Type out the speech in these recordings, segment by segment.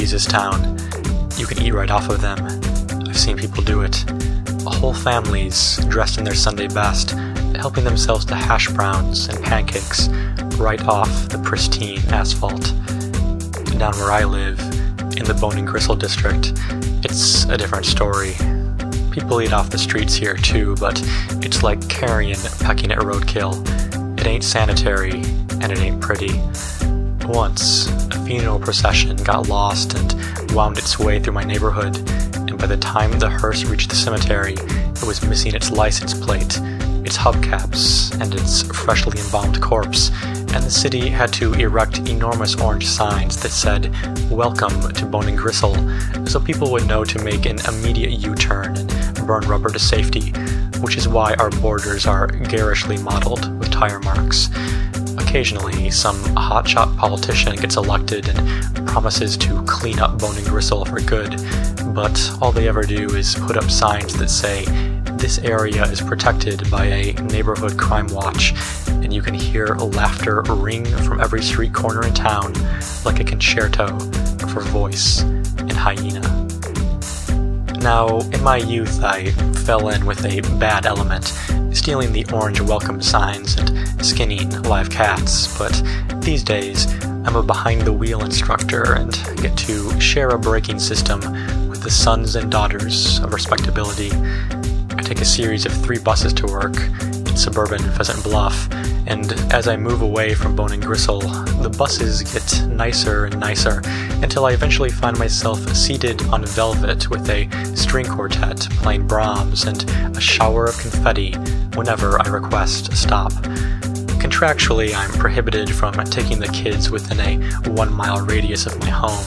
Jesus town. You can eat right off of them. I've seen people do it. Whole families dressed in their Sunday best, helping themselves to hash browns and pancakes right off the pristine asphalt. Down where I live, in the Bone and Gristle district, it's a different story. People eat off the streets here too, but it's like carrion pecking at roadkill. It ain't sanitary, and it ain't pretty. Once, a funeral procession got lost and wound its way through my neighborhood, and by the time the hearse reached the cemetery, it was missing its license plate, its hubcaps, and its freshly embalmed corpse, and the city had to erect enormous orange signs that said, "Welcome to Bone and Gristle," so people would know to make an immediate U-turn and burn rubber to safety, which is why our borders are garishly mottled with tire marks. Occasionally, some hotshot politician gets elected and promises to clean up Bone and Gristle for good, but all they ever do is put up signs that say, "This area is protected by a neighborhood crime watch," and you can hear laughter ring from every street corner in town like a concerto for voice and hyena. Now, in my youth, I fell in with a bad element, stealing the orange welcome signs and skinning live cats, but these days, I'm a behind-the-wheel instructor and get to share a braking system with the sons and daughters of respectability. I take a series of 3 buses to work in suburban Pheasant Bluff, and as I move away from Bone and Gristle, the buses get nicer and nicer until I eventually find myself seated on velvet with a string quartet playing Brahms and a shower of confetti whenever I request a stop. Contractually, I'm prohibited from taking the kids within a 1-mile radius of my home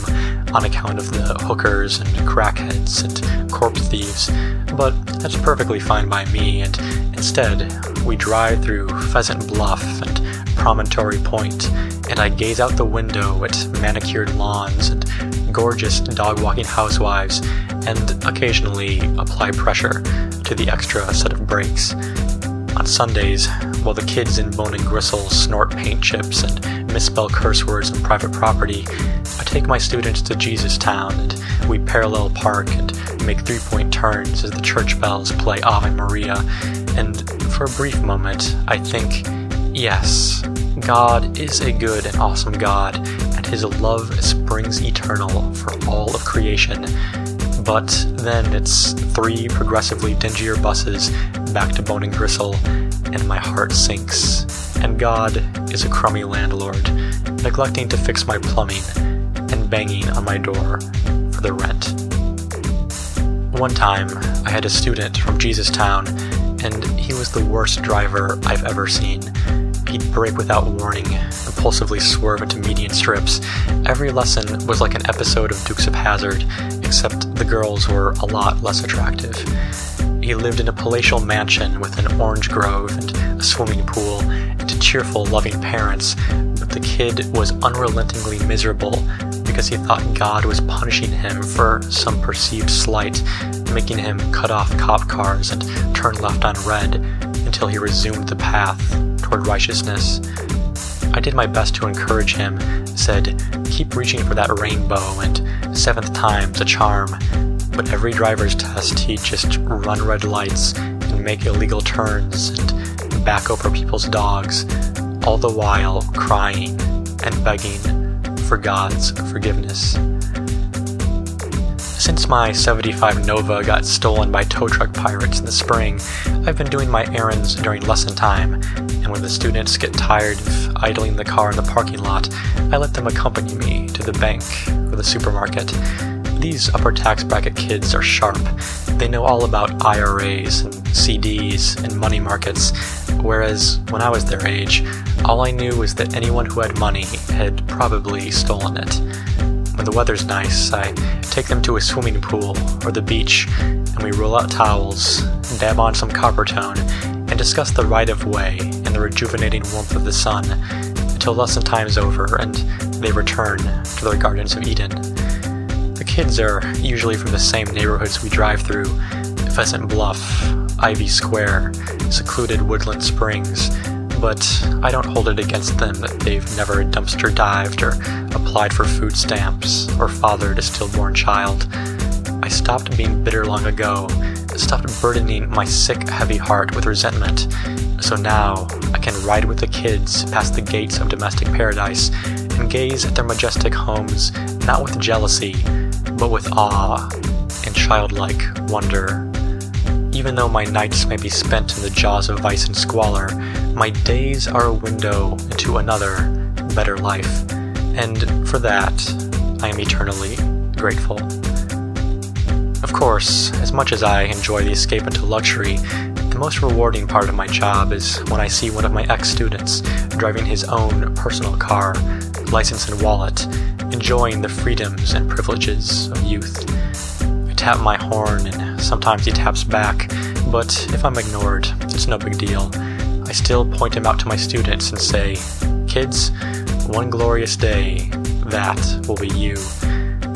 on account of the hookers and crackheads and corpse thieves, but that's perfectly fine by me, and instead, we drive through Pheasant Bluff and Promontory Point, and I gaze out the window at manicured lawns and gorgeous dog-walking housewives, and occasionally apply pressure to the extra set of brakes. On Sundays, while the kids in Bone and Gristle snort paint chips and misspell curse words on private property, I take my students to Jesus Town, and we parallel park and make 3-point turns as the church bells play Ave Maria, and for a brief moment, I think, yes, God is a good and awesome God, and His love springs eternal for all of creation. But then it's 3 progressively dingier buses back to Bone and Gristle, and my heart sinks, and God is a crummy landlord, neglecting to fix my plumbing and banging on my door for the rent. One time, I had a student from Jesus Town, and he was the worst driver I've ever seen. He'd brake without warning, impulsively swerve into median strips. Every lesson was like an episode of Dukes of Hazzard, except the girls were a lot less attractive. He lived in a palatial mansion with an orange grove and a swimming pool and cheerful, loving parents, but the kid was unrelentingly miserable because he thought God was punishing him for some perceived slight, making him cut off cop cars and turn left on red until he resumed the path toward righteousness. I did my best to encourage him, said, "Keep reaching for that rainbow," and 7th time's a charm. But every driver's test, he'd just run red lights and make illegal turns and back over people's dogs, all the while crying and begging for God's forgiveness. Since my 75 Nova got stolen by tow truck pirates in the spring, I've been doing my errands during lesson time, and when the students get tired of idling the car in the parking lot, I let them accompany me to the bank or the supermarket. These upper tax bracket kids are sharp. They know all about IRAs and CDs and money markets, whereas when I was their age, all I knew was that anyone who had money had probably stolen it. When the weather's nice, I take them to a swimming pool or the beach, and we roll out towels, dab on some copper tone, and discuss the right-of-way and the rejuvenating warmth of the sun, until lesson time's over and they return to their gardens of Eden. The kids are usually from the same neighborhoods we drive through: Pheasant Bluff, Ivy Square, secluded Woodland Springs, but I don't hold it against them that they've never dumpster dived or applied for food stamps or fathered a stillborn child. I stopped being bitter long ago, stopped burdening my sick, heavy heart with resentment, so now I can ride with the kids past the gates of domestic paradise and gaze at their majestic homes, not with jealousy, but with awe and childlike wonder. Even though my nights may be spent in the jaws of vice and squalor, my days are a window into another, better life, and for that, I am eternally grateful. Of course, as much as I enjoy the escape into luxury, the most rewarding part of my job is when I see one of my ex-students driving his own personal car, license and wallet, enjoying the freedoms and privileges of youth. I tap my horn and sometimes he taps back, but if I'm ignored, it's no big deal. I still point him out to my students and say, "Kids, one glorious day, that will be you."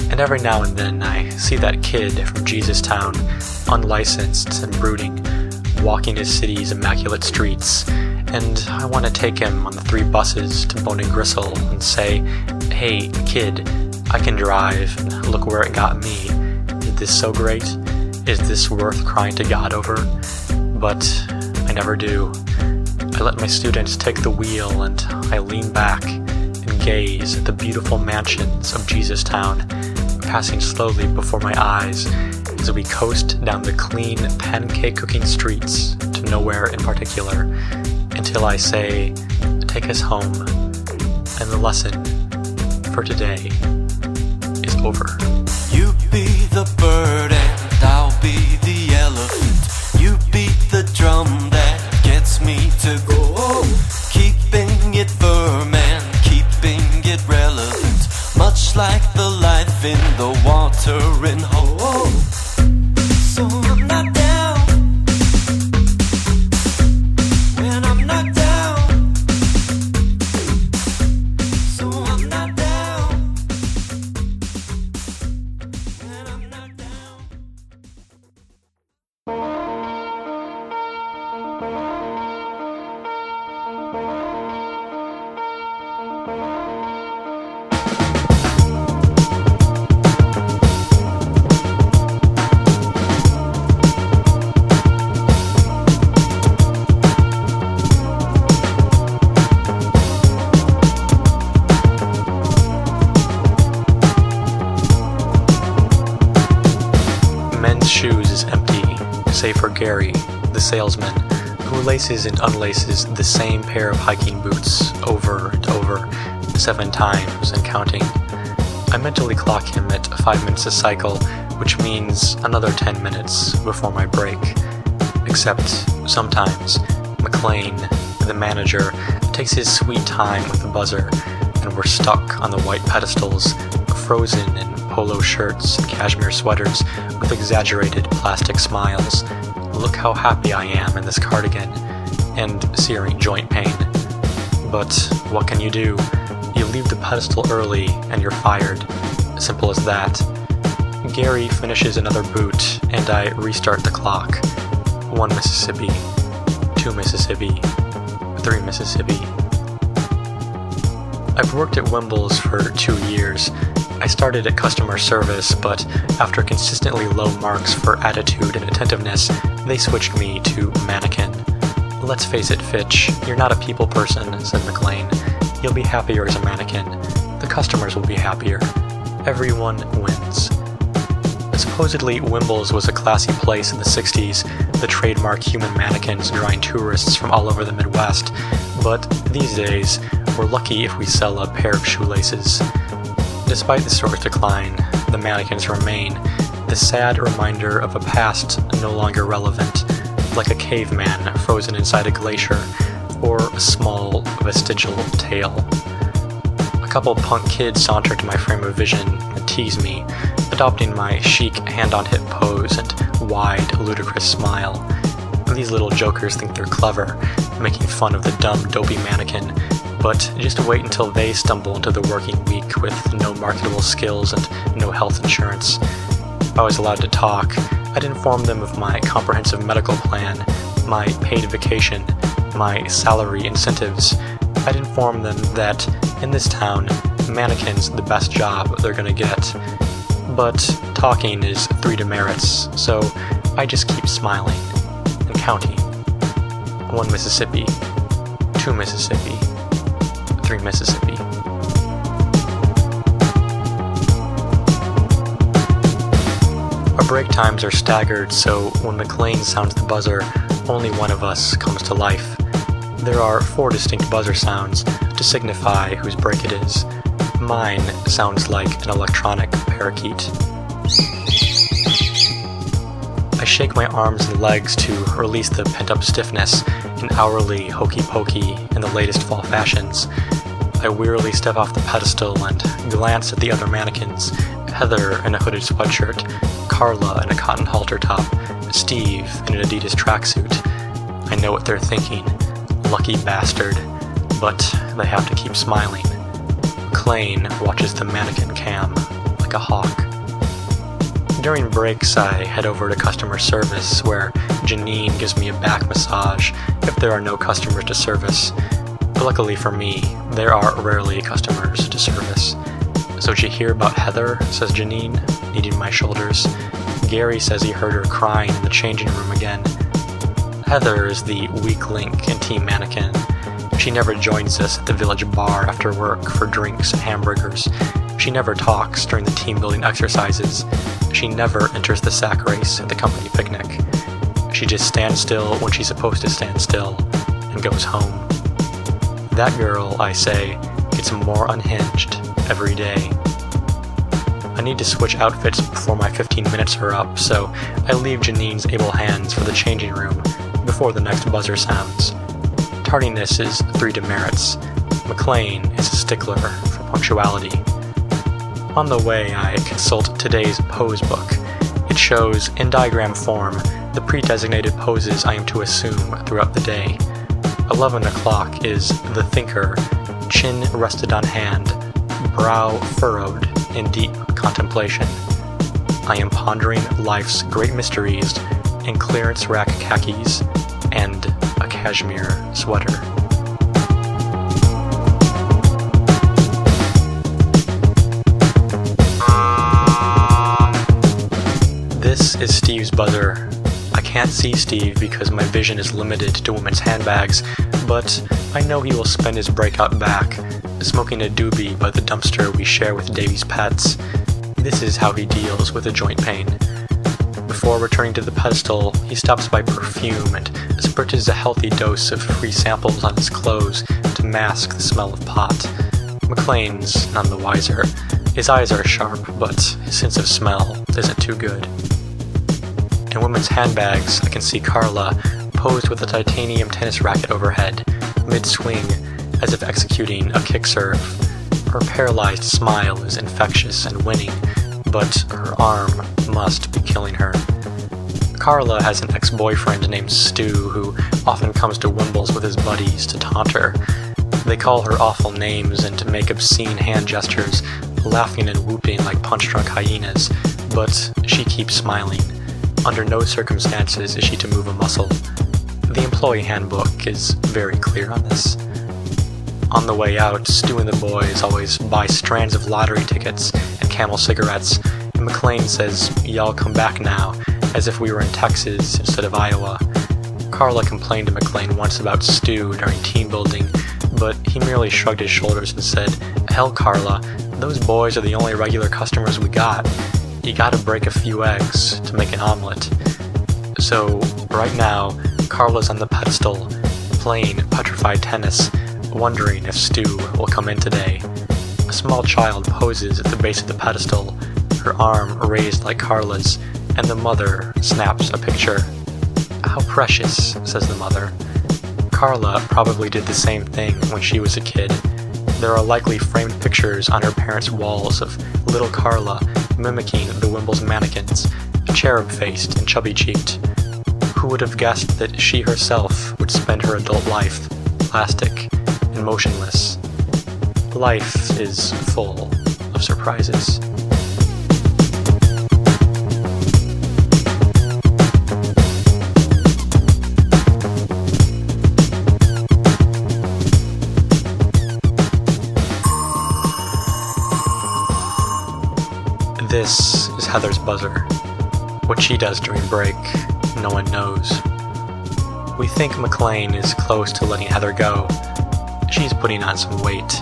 And every now and then I see that kid from Jesus Town, unlicensed and brooding, walking his city's immaculate streets, and I want to take him on the 3 buses to Bone and Gristle and say, "Hey, kid, I can drive, and look where it got me. Is this so great? Is this worth crying to God over?" But I never do. I let my students take the wheel and I lean back and gaze at the beautiful mansions of Jesus Town, passing slowly before my eyes as we coast down the clean pancake cooking streets to nowhere in particular, until I say, "Take us home," and the lesson for today is over. You be the bird and I'll be the elephant. You beat the drum that gets me to go. Keeping it firm and keeping it relevant, much like the life in the watering hole. So I'm not down when I'm not down. So I'm not down when I'm not down. Men's Shoes is empty, save for Gary, the salesman, who laces and unlaces the same pair of hiking boots over and over, 7 times and counting. I mentally clock him at 5 minutes a cycle, which means another 10 minutes before my break. Except, sometimes, McLean, the manager, takes his sweet time with the buzzer, and we're stuck on the white pedestals, frozen in polo shirts and cashmere sweaters with exaggerated plastic smiles. Look how happy I am in this cardigan, and searing joint pain. But what can you do? You leave the pedestal early and you're fired. Simple as that. Gary finishes another boot and I restart the clock. 1 Mississippi, 2 Mississippi, 3 Mississippi. I've worked at Wimbles for 2 years. I started at customer service, but after consistently low marks for attitude and attentiveness, they switched me to mannequin. "Let's face it, Fitch, you're not a people person," said McLean. "You'll be happier as a mannequin. The customers will be happier. Everyone wins." Supposedly, Wimbles was a classy place in the 60s, the trademark human mannequins drawing tourists from all over the Midwest, but these days, we're lucky if we sell a pair of shoelaces. Despite the store's decline, the mannequins remain, the sad reminder of a past no longer relevant, like a caveman frozen inside a glacier, or a small vestigial tale. A couple punk kids sauntered to my frame of vision and teased me, adopting my chic hand-on-hip pose and wide, ludicrous smile. These little jokers think they're clever, making fun of the dumb, dopey mannequin, but just wait until they stumble into the working week with no marketable skills and no health insurance. If I was allowed to talk, I'd inform them of my comprehensive medical plan, my paid vacation, my salary incentives, I'd inform them that in this town, mannequin's the best job they're gonna get. But talking is three demerits, so I just keep smiling and counting. 1 Mississippi, 2 Mississippi, 3 Mississippi. Our break times are staggered, so when McLean sounds the buzzer, only one of us comes to life. There are 4 distinct buzzer sounds to signify whose break it is. Mine sounds like an electronic parakeet. I shake my arms and legs to release the pent-up stiffness in hourly hokey-pokey in the latest fall fashions. I wearily step off the pedestal and glance at the other mannequins. Heather in a hooded sweatshirt, Carla in a cotton halter top, Steve in an Adidas tracksuit. I know what they're thinking. Lucky bastard. But they have to keep smiling. McLean watches the mannequin cam like a hawk. During breaks, I head over to customer service, where Janine gives me a back massage if there are no customers to service. But luckily for me, there are rarely customers to service. "So did you hear about Heather?" says Janine, kneading my shoulders. Gary says he heard her crying in the changing room again. Heather is the weak link in Team Mannequin. She never joins us at the village bar after work for drinks and hamburgers. She never talks during the team-building exercises. She never enters the sack race at the company picnic. She just stands still when she's supposed to stand still and goes home. That girl, I say, gets more unhinged every day. I need to switch outfits before my 15 minutes are up, so I leave Janine's able hands for the changing room before the next buzzer sounds. Tardiness is 3 demerits. McLean is a stickler for punctuality. On the way, I consult today's pose book. It shows, in diagram form, the pre-designated poses I am to assume throughout the day. 11 o'clock is the thinker, chin rested on hand, brow furrowed in deep contemplation. I am pondering life's great mysteries in clearance rack khakis and a cashmere sweater. This is Steve's buzzer. I can't see Steve because my vision is limited to women's handbags, but I know he will spend his break out back, smoking a doobie by the dumpster we share with Davy's Pets. This is how he deals with a joint pain. Before returning to the pedestal, he stops by perfume and spritches a healthy dose of free samples on his clothes to mask the smell of pot. McLean's none the wiser. His eyes are sharp, but his sense of smell isn't too good. In women's handbags, I can see Carla posed with a titanium tennis racket overhead, mid-swing, as if executing a kick serve. Her paralyzed smile is infectious and winning, but her arm must be killing her. Carla has an ex-boyfriend named Stu who often comes to Wimbles with his buddies to taunt her. They call her awful names and to make obscene hand gestures, laughing and whooping like punch-drunk hyenas, but she keeps smiling. Under no circumstances is she to move a muscle. The employee handbook is very clear on this. On the way out, Stu and the boys always buy strands of lottery tickets and Camel cigarettes, and McLean says, "Y'all come back now," as if we were in Texas instead of Iowa. Carla complained to McLean once about Stu during team building, but he merely shrugged his shoulders and said, "Hell, Carla, those boys are the only regular customers we got. You gotta break a few eggs to make an omelet." So, right now, Carla's on the pedestal, playing petrified tennis, wondering if Stu will come in today. A small child poses at the base of the pedestal, her arm raised like Carla's, and the mother snaps a picture. "How precious," says the mother. Carla probably did the same thing when she was a kid. There are likely framed pictures on her parents' walls of little Carla mimicking the Wimbles mannequins, cherub-faced and chubby-cheeked. Who would have guessed that she herself would spend her adult life plastic and motionless? Life is full of surprises. This is Heather's buzzer. What she does during break, no one knows. We think McLean is close to letting Heather go. She's putting on some weight.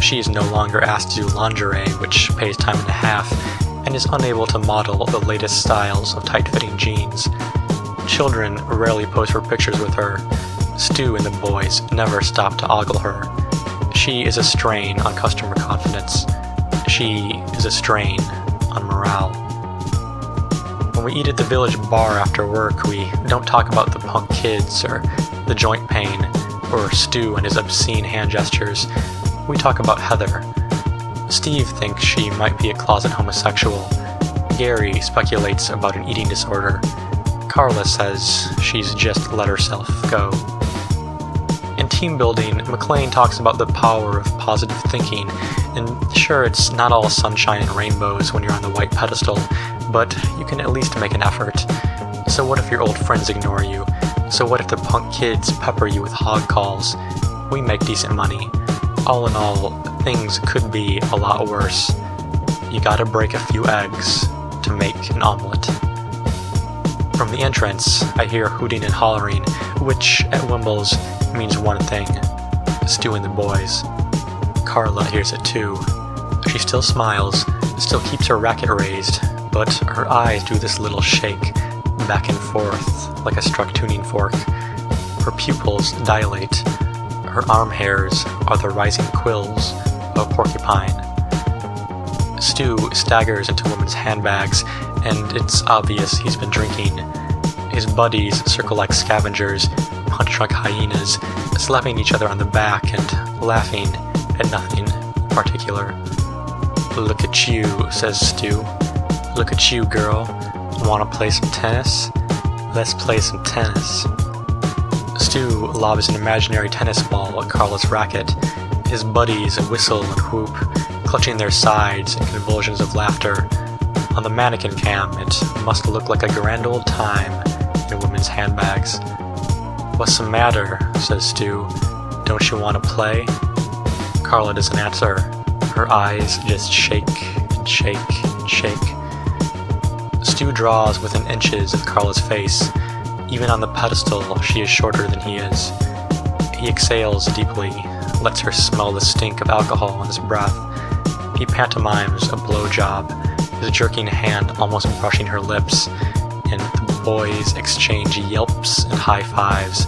She is no longer asked to do lingerie, which pays time and a half, and is unable to model the latest styles of tight-fitting jeans. Children rarely pose for pictures with her. Stu and the boys never stop to ogle her. She is a strain on customer confidence. She is a strain on morale. When we eat at the village bar after work, we don't talk about the punk kids or the joint pain or Stu and his obscene hand gestures. We talk about Heather. Steve thinks she might be a closet homosexual. Gary speculates about an eating disorder. Carla says she's just let herself go. In team building, McLean talks about the power of positive thinking, and sure, it's not all sunshine and rainbows when you're on the white pedestal, but you can at least make an effort. So what if your old friends ignore you? So what if the punk kids pepper you with hog calls? We make decent money. All in all, things could be a lot worse. You gotta break a few eggs to make an omelet. From the entrance, I hear hooting and hollering, which at Wimbles means one thing: Stu and the boys. Carla hears it too. She still smiles, still keeps her racket raised, but her eyes do this little shake, back and forth, like a struck tuning fork. Her pupils dilate. Her arm hairs are the rising quills of a porcupine. Stu staggers into women's handbags, and it's obvious he's been drinking. His buddies circle like scavengers, punch truck hyenas, slapping each other on the back and laughing at nothing in particular. "Look at you," says Stu. "Look at you, girl. Wanna play some tennis? Let's play some tennis." Stu lobs an imaginary tennis ball at Carla's racket. His buddies whistle and whoop, clutching their sides in convulsions of laughter. On the mannequin cam, it must look like a grand old time in women's handbags. "What's the matter?" says Stu. "Don't you want to play?" Carla doesn't answer. Her eyes just shake and shake and shake. Stu draws within inches of Carla's face. Even on the pedestal, she is shorter than he is. He exhales deeply, lets her smell the stink of alcohol on his breath. He pantomimes a blowjob, his jerking hand almost brushing her lips, and the boys exchange yelps and high fives.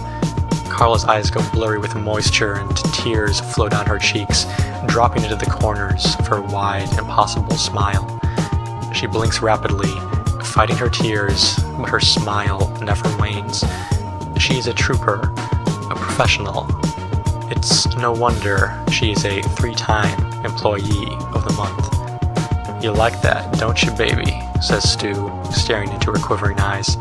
Carla's eyes go blurry with moisture, and tears flow down her cheeks, dropping into the corners of her wide, impossible smile. She blinks rapidly, fighting her tears, but her smile never wanes. She is a trooper, a professional. It's no wonder she is a 3-time employee of the month. "You like that, don't you, baby?" says Stu, staring into her quivering eyes.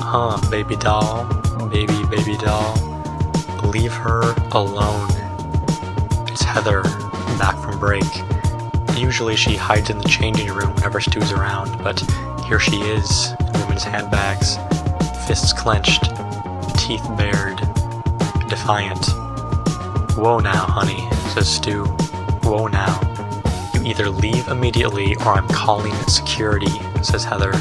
"Huh, baby doll, baby, baby doll." Leave her alone. It's Heather, back from break. Usually she hides in the changing room whenever Stu's around, but here she is, in women's handbags, fists clenched, teeth bared, defiant. "Whoa now, honey," says Stu. "Whoa now. You either leave immediately or I'm calling security," says Heather,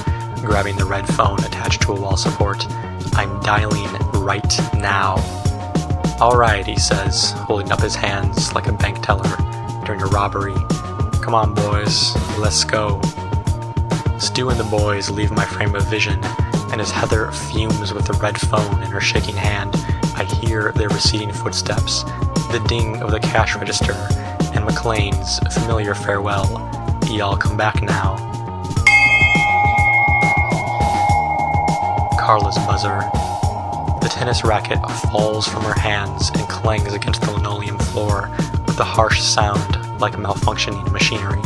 grabbing the red phone attached to a wall support. "I'm dialing right now." "All right," he says, holding up his hands like a bank teller during a robbery. "Come on, boys, let's go." Stu and the boys leave my frame of vision, and as Heather fumes with the red phone in her shaking hand, I hear their receding footsteps, the ding of the cash register, and McLean's familiar farewell, "Y'all come back now." Carla's buzzer. The tennis racket falls from her hands and clangs against the linoleum floor with a harsh sound like malfunctioning machinery.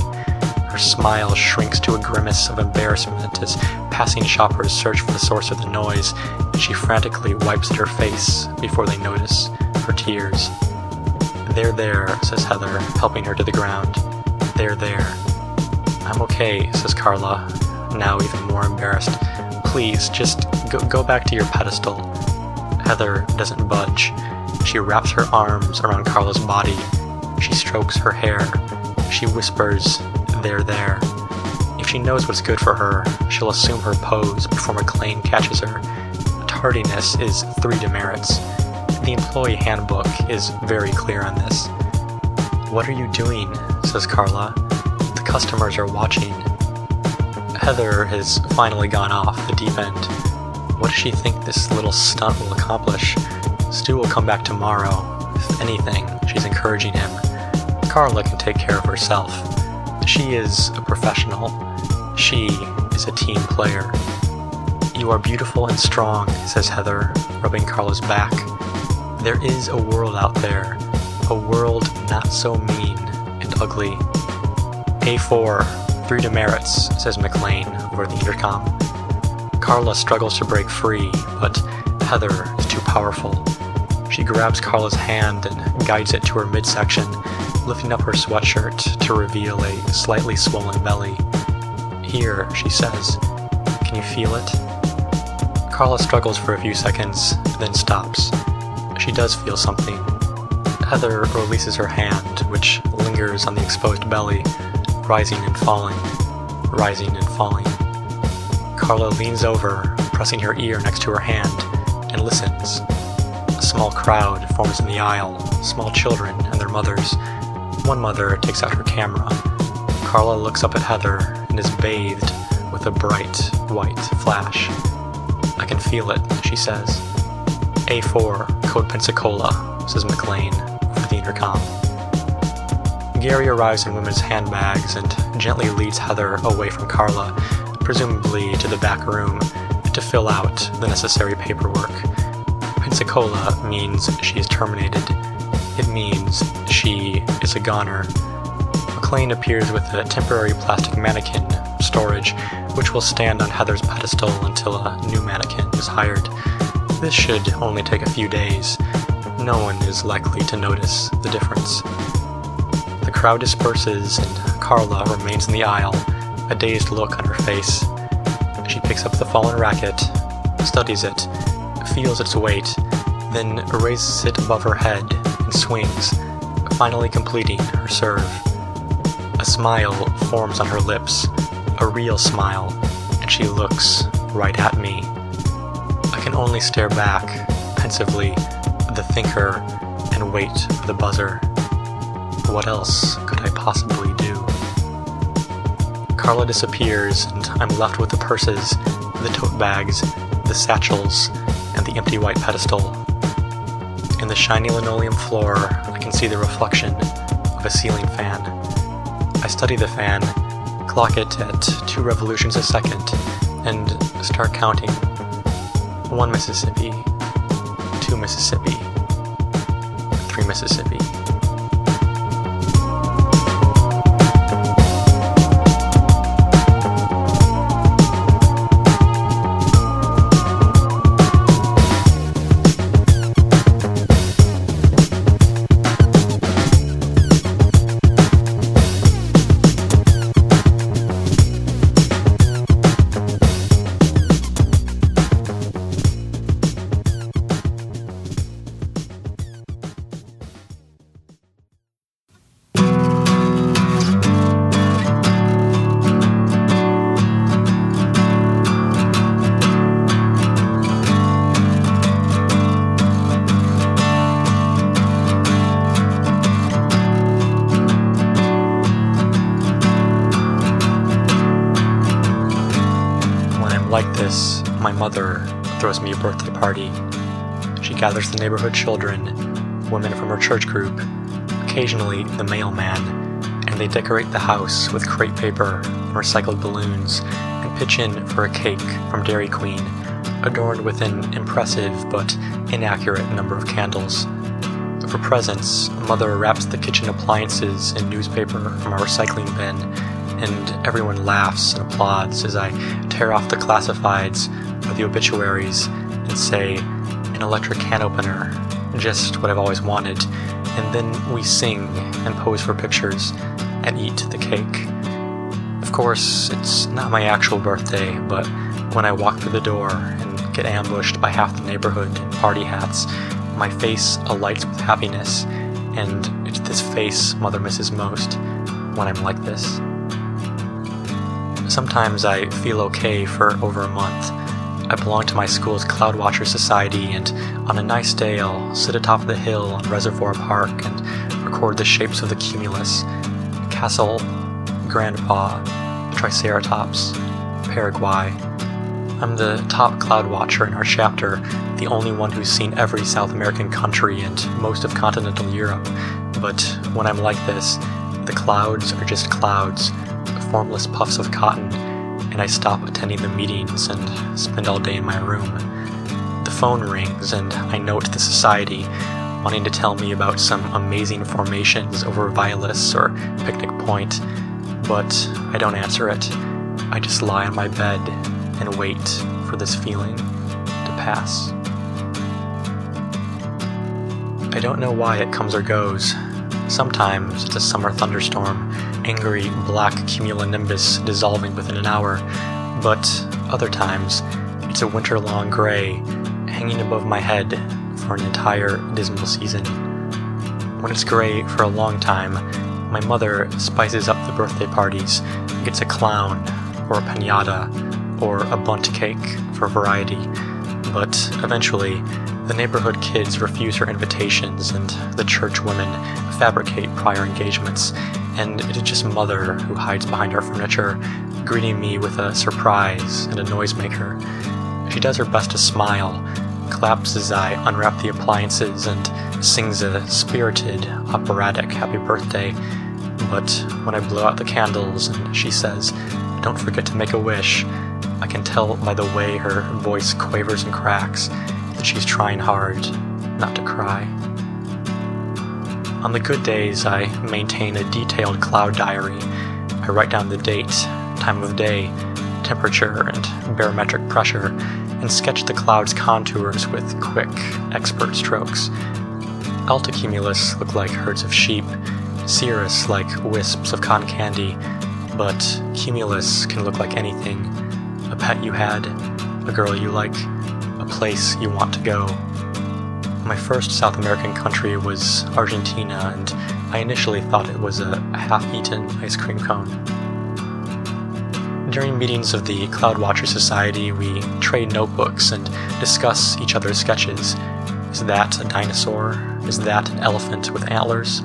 Her smile shrinks to a grimace of embarrassment as passing shoppers search for the source of the noise, and she frantically wipes at her face before they notice her tears. "They're there," says Heather, helping her to the ground. "They're there." "I'm okay," says Carla, now even more embarrassed. "Please, just go back to your pedestal." Heather doesn't budge. She wraps her arms around Carla's body. She strokes her hair. She whispers, "They're there." A If she knows what's good for her, she'll assume her pose before McLean catches her. Tardiness is 3 demerits. The employee handbook is very clear on this. "What are you doing?" says Carla. "The customers are watching." Heather has finally gone off the deep end. What does she think this little stunt will accomplish? Stu will come back tomorrow. If anything, she's encouraging him. Carla can take care of herself. She is a professional. She is a team player. "You are beautiful and strong," says Heather, rubbing Carla's back. There is a world out there, a world not so mean and ugly. "A4, 3 demerits," says McLean over the intercom. Carla struggles to break free, but Heather is too powerful. She grabs Carla's hand and guides it to her midsection, lifting up her sweatshirt to reveal a slightly swollen belly. "Here," she says. "Can you feel it?" Carla struggles for a few seconds, then stops. She does feel something. Heather releases her hand, which lingers on the exposed belly, rising and falling, rising and falling. Carla leans over, pressing her ear next to her hand, and listens. A small crowd forms in the aisle, small children and their mothers. One mother takes out her camera. Carla looks up at Heather and is bathed with a bright, white flash. "I can feel it," she says. "A4, Code Pensacola," says McLean over the intercom. Gary arrives in women's handbags and gently leads Heather away from Carla, presumably to the back room, to fill out the necessary paperwork. Pensacola means she is terminated. It means she is a goner. McLean appears with a temporary plastic mannequin storage, which will stand on Heather's pedestal until a new mannequin is hired. This should only take a few days. No one is likely to notice the difference. The crowd disperses and Carla remains in the aisle, a dazed look on her face. She picks up the fallen racket, studies it, feels its weight, then raises it above her head and swings, finally completing her serve. A smile forms on her lips. A real smile, and she looks right at me. I can only stare back, pensively, the thinker, and wait for the buzzer. What else could I possibly do? Carla disappears, and I'm left with the purses, the tote bags, the satchels, and the empty white pedestal. In the shiny linoleum floor, I can see the reflection of a ceiling fan. I study the fan, clock it at 2 revolutions a second, and start counting. 1 Mississippi, 2 Mississippi, 3 Mississippi. My mother throws me a birthday party. She gathers the neighborhood children, women from her church group, occasionally the mailman, and they decorate the house with crepe paper and recycled balloons and pitch in for a cake from Dairy Queen, adorned with an impressive but inaccurate number of candles. For presents, Mother wraps the kitchen appliances in newspaper from a recycling bin, and everyone laughs and applauds as I tear off the classifieds or the obituaries and say, "An electric can opener, just what I've always wanted," and then we sing and pose for pictures and eat the cake. Of course, it's not my actual birthday, but when I walk through the door and get ambushed by half the neighborhood in party hats, my face alights with happiness, and it's this face Mother misses most when I'm like this. Sometimes I feel okay for over a month. I belong to my school's Cloudwatcher Society, and on a nice day I'll sit atop the hill on Reservoir Park and record the shapes of the cumulus, castle, grandpa, triceratops, Paraguay. I'm the top cloud watcher in our chapter, the only one who's seen every South American country and most of continental Europe. But when I'm like this, the clouds are just clouds, formless puffs of cotton, and I stop attending the meetings and spend all day in my room. The phone rings and I note the society, wanting to tell me about some amazing formations over Vilas or Picnic Point, but I don't answer it. I just lie on my bed and wait for this feeling to pass. I don't know why it comes or goes. Sometimes it's a summer thunderstorm, angry black cumulonimbus dissolving within an hour, but other times it's a winter-long gray hanging above my head for an entire dismal season. When it's gray for a long time, my mother spices up the birthday parties, gets a clown or a piñata, or a bundt cake for variety, but eventually the neighborhood kids refuse her invitations and the church women fabricate prior engagements, and it is just mother who hides behind our furniture, greeting me with a surprise and a noisemaker. She does her best to smile, claps as I unwrap the appliances, and sings a spirited, operatic happy birthday, but when I blow out the candles and she says, "Don't forget to make a wish," I can tell by the way her voice quavers and cracks that she's trying hard not to cry. On the good days, I maintain a detailed cloud diary. I write down the date, time of day, temperature, and barometric pressure, and sketch the cloud's contours with quick, expert strokes. Altocumulus look like herds of sheep, cirrus like wisps of cotton candy, but cumulus can look like anything. A pet you had, a girl you like, a place you want to go. My first South American country was Argentina, and I initially thought it was a half-eaten ice cream cone. During meetings of the Cloudwatcher Society, we trade notebooks and discuss each other's sketches. Is that a dinosaur? Is that an elephant with antlers?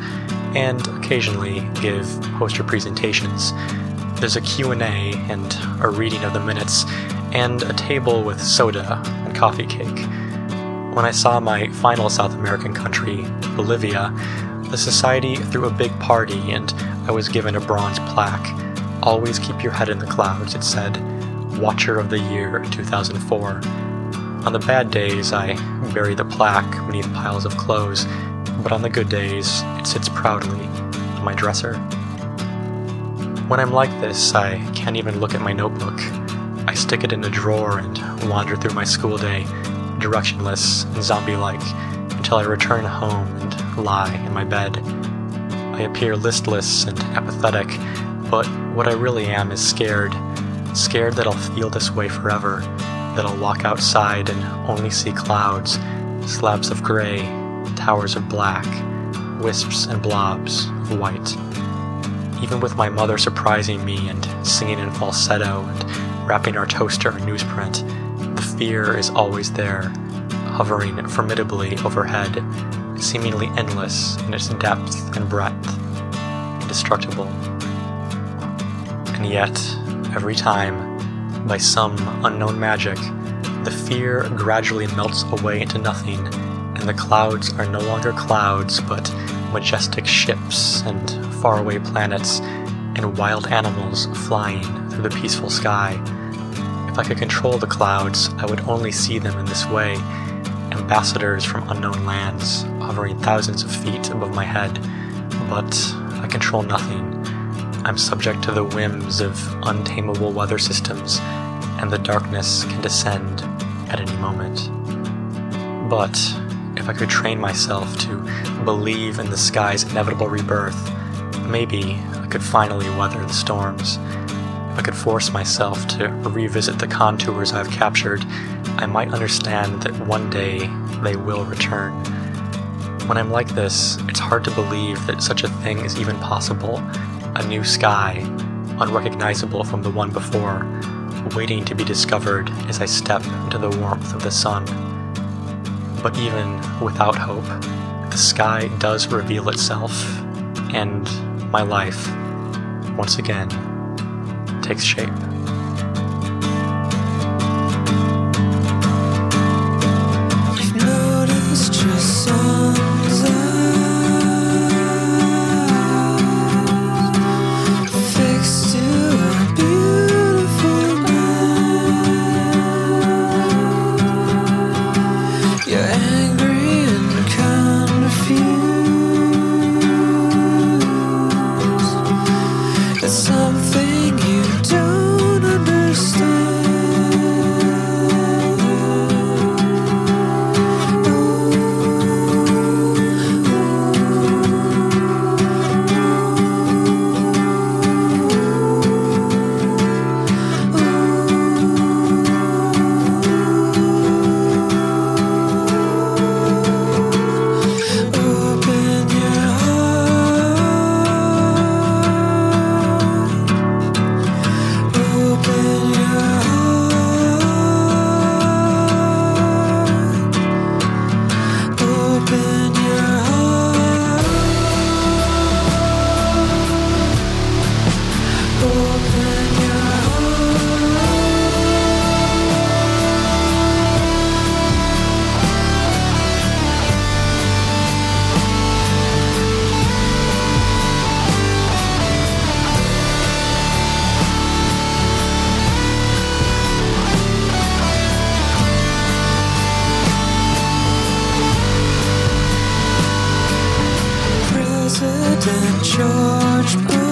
And occasionally give poster presentations. There's a Q&A and a reading of the minutes, and a table with soda and coffee cake. When I saw my final South American country, Bolivia, the society threw a big party and I was given a bronze plaque. "Always keep your head in the clouds," it said. "Watcher of the Year 2004. On the bad days, I bury the plaque beneath piles of clothes, but on the good days, it sits proudly on my dresser. When I'm like this, I can't even look at my notebook. I stick it in a drawer and wander through my school day, directionless and zombie-like, until I return home and lie in my bed. I appear listless and apathetic, but what I really am is scared. Scared that I'll feel this way forever, that I'll walk outside and only see clouds, slabs of gray, towers of black, wisps and blobs of white. Even with my mother surprising me and singing in falsetto and wrapping our toaster in newsprint, the fear is always there, hovering formidably overhead, seemingly endless in its depth and breadth, indestructible. And yet, every time, by some unknown magic, the fear gradually melts away into nothing, and the clouds are no longer clouds, but majestic ships and faraway planets and wild animals flying through the peaceful sky. If I could control the clouds, I would only see them in this way, ambassadors from unknown lands hovering thousands of feet above my head, but I control nothing. I'm subject to the whims of untamable weather systems, and the darkness can descend at any moment. But if I could train myself to believe in the sky's inevitable rebirth, maybe I could finally weather the storms. If I could force myself to revisit the contours I've captured, I might understand that one day they will return. When I'm like this, it's hard to believe that such a thing is even possible. A new sky, unrecognizable from the one before, waiting to be discovered as I step into the warmth of the sun. But even without hope, the sky does reveal itself, and my life, once again, takes shape. President George Bush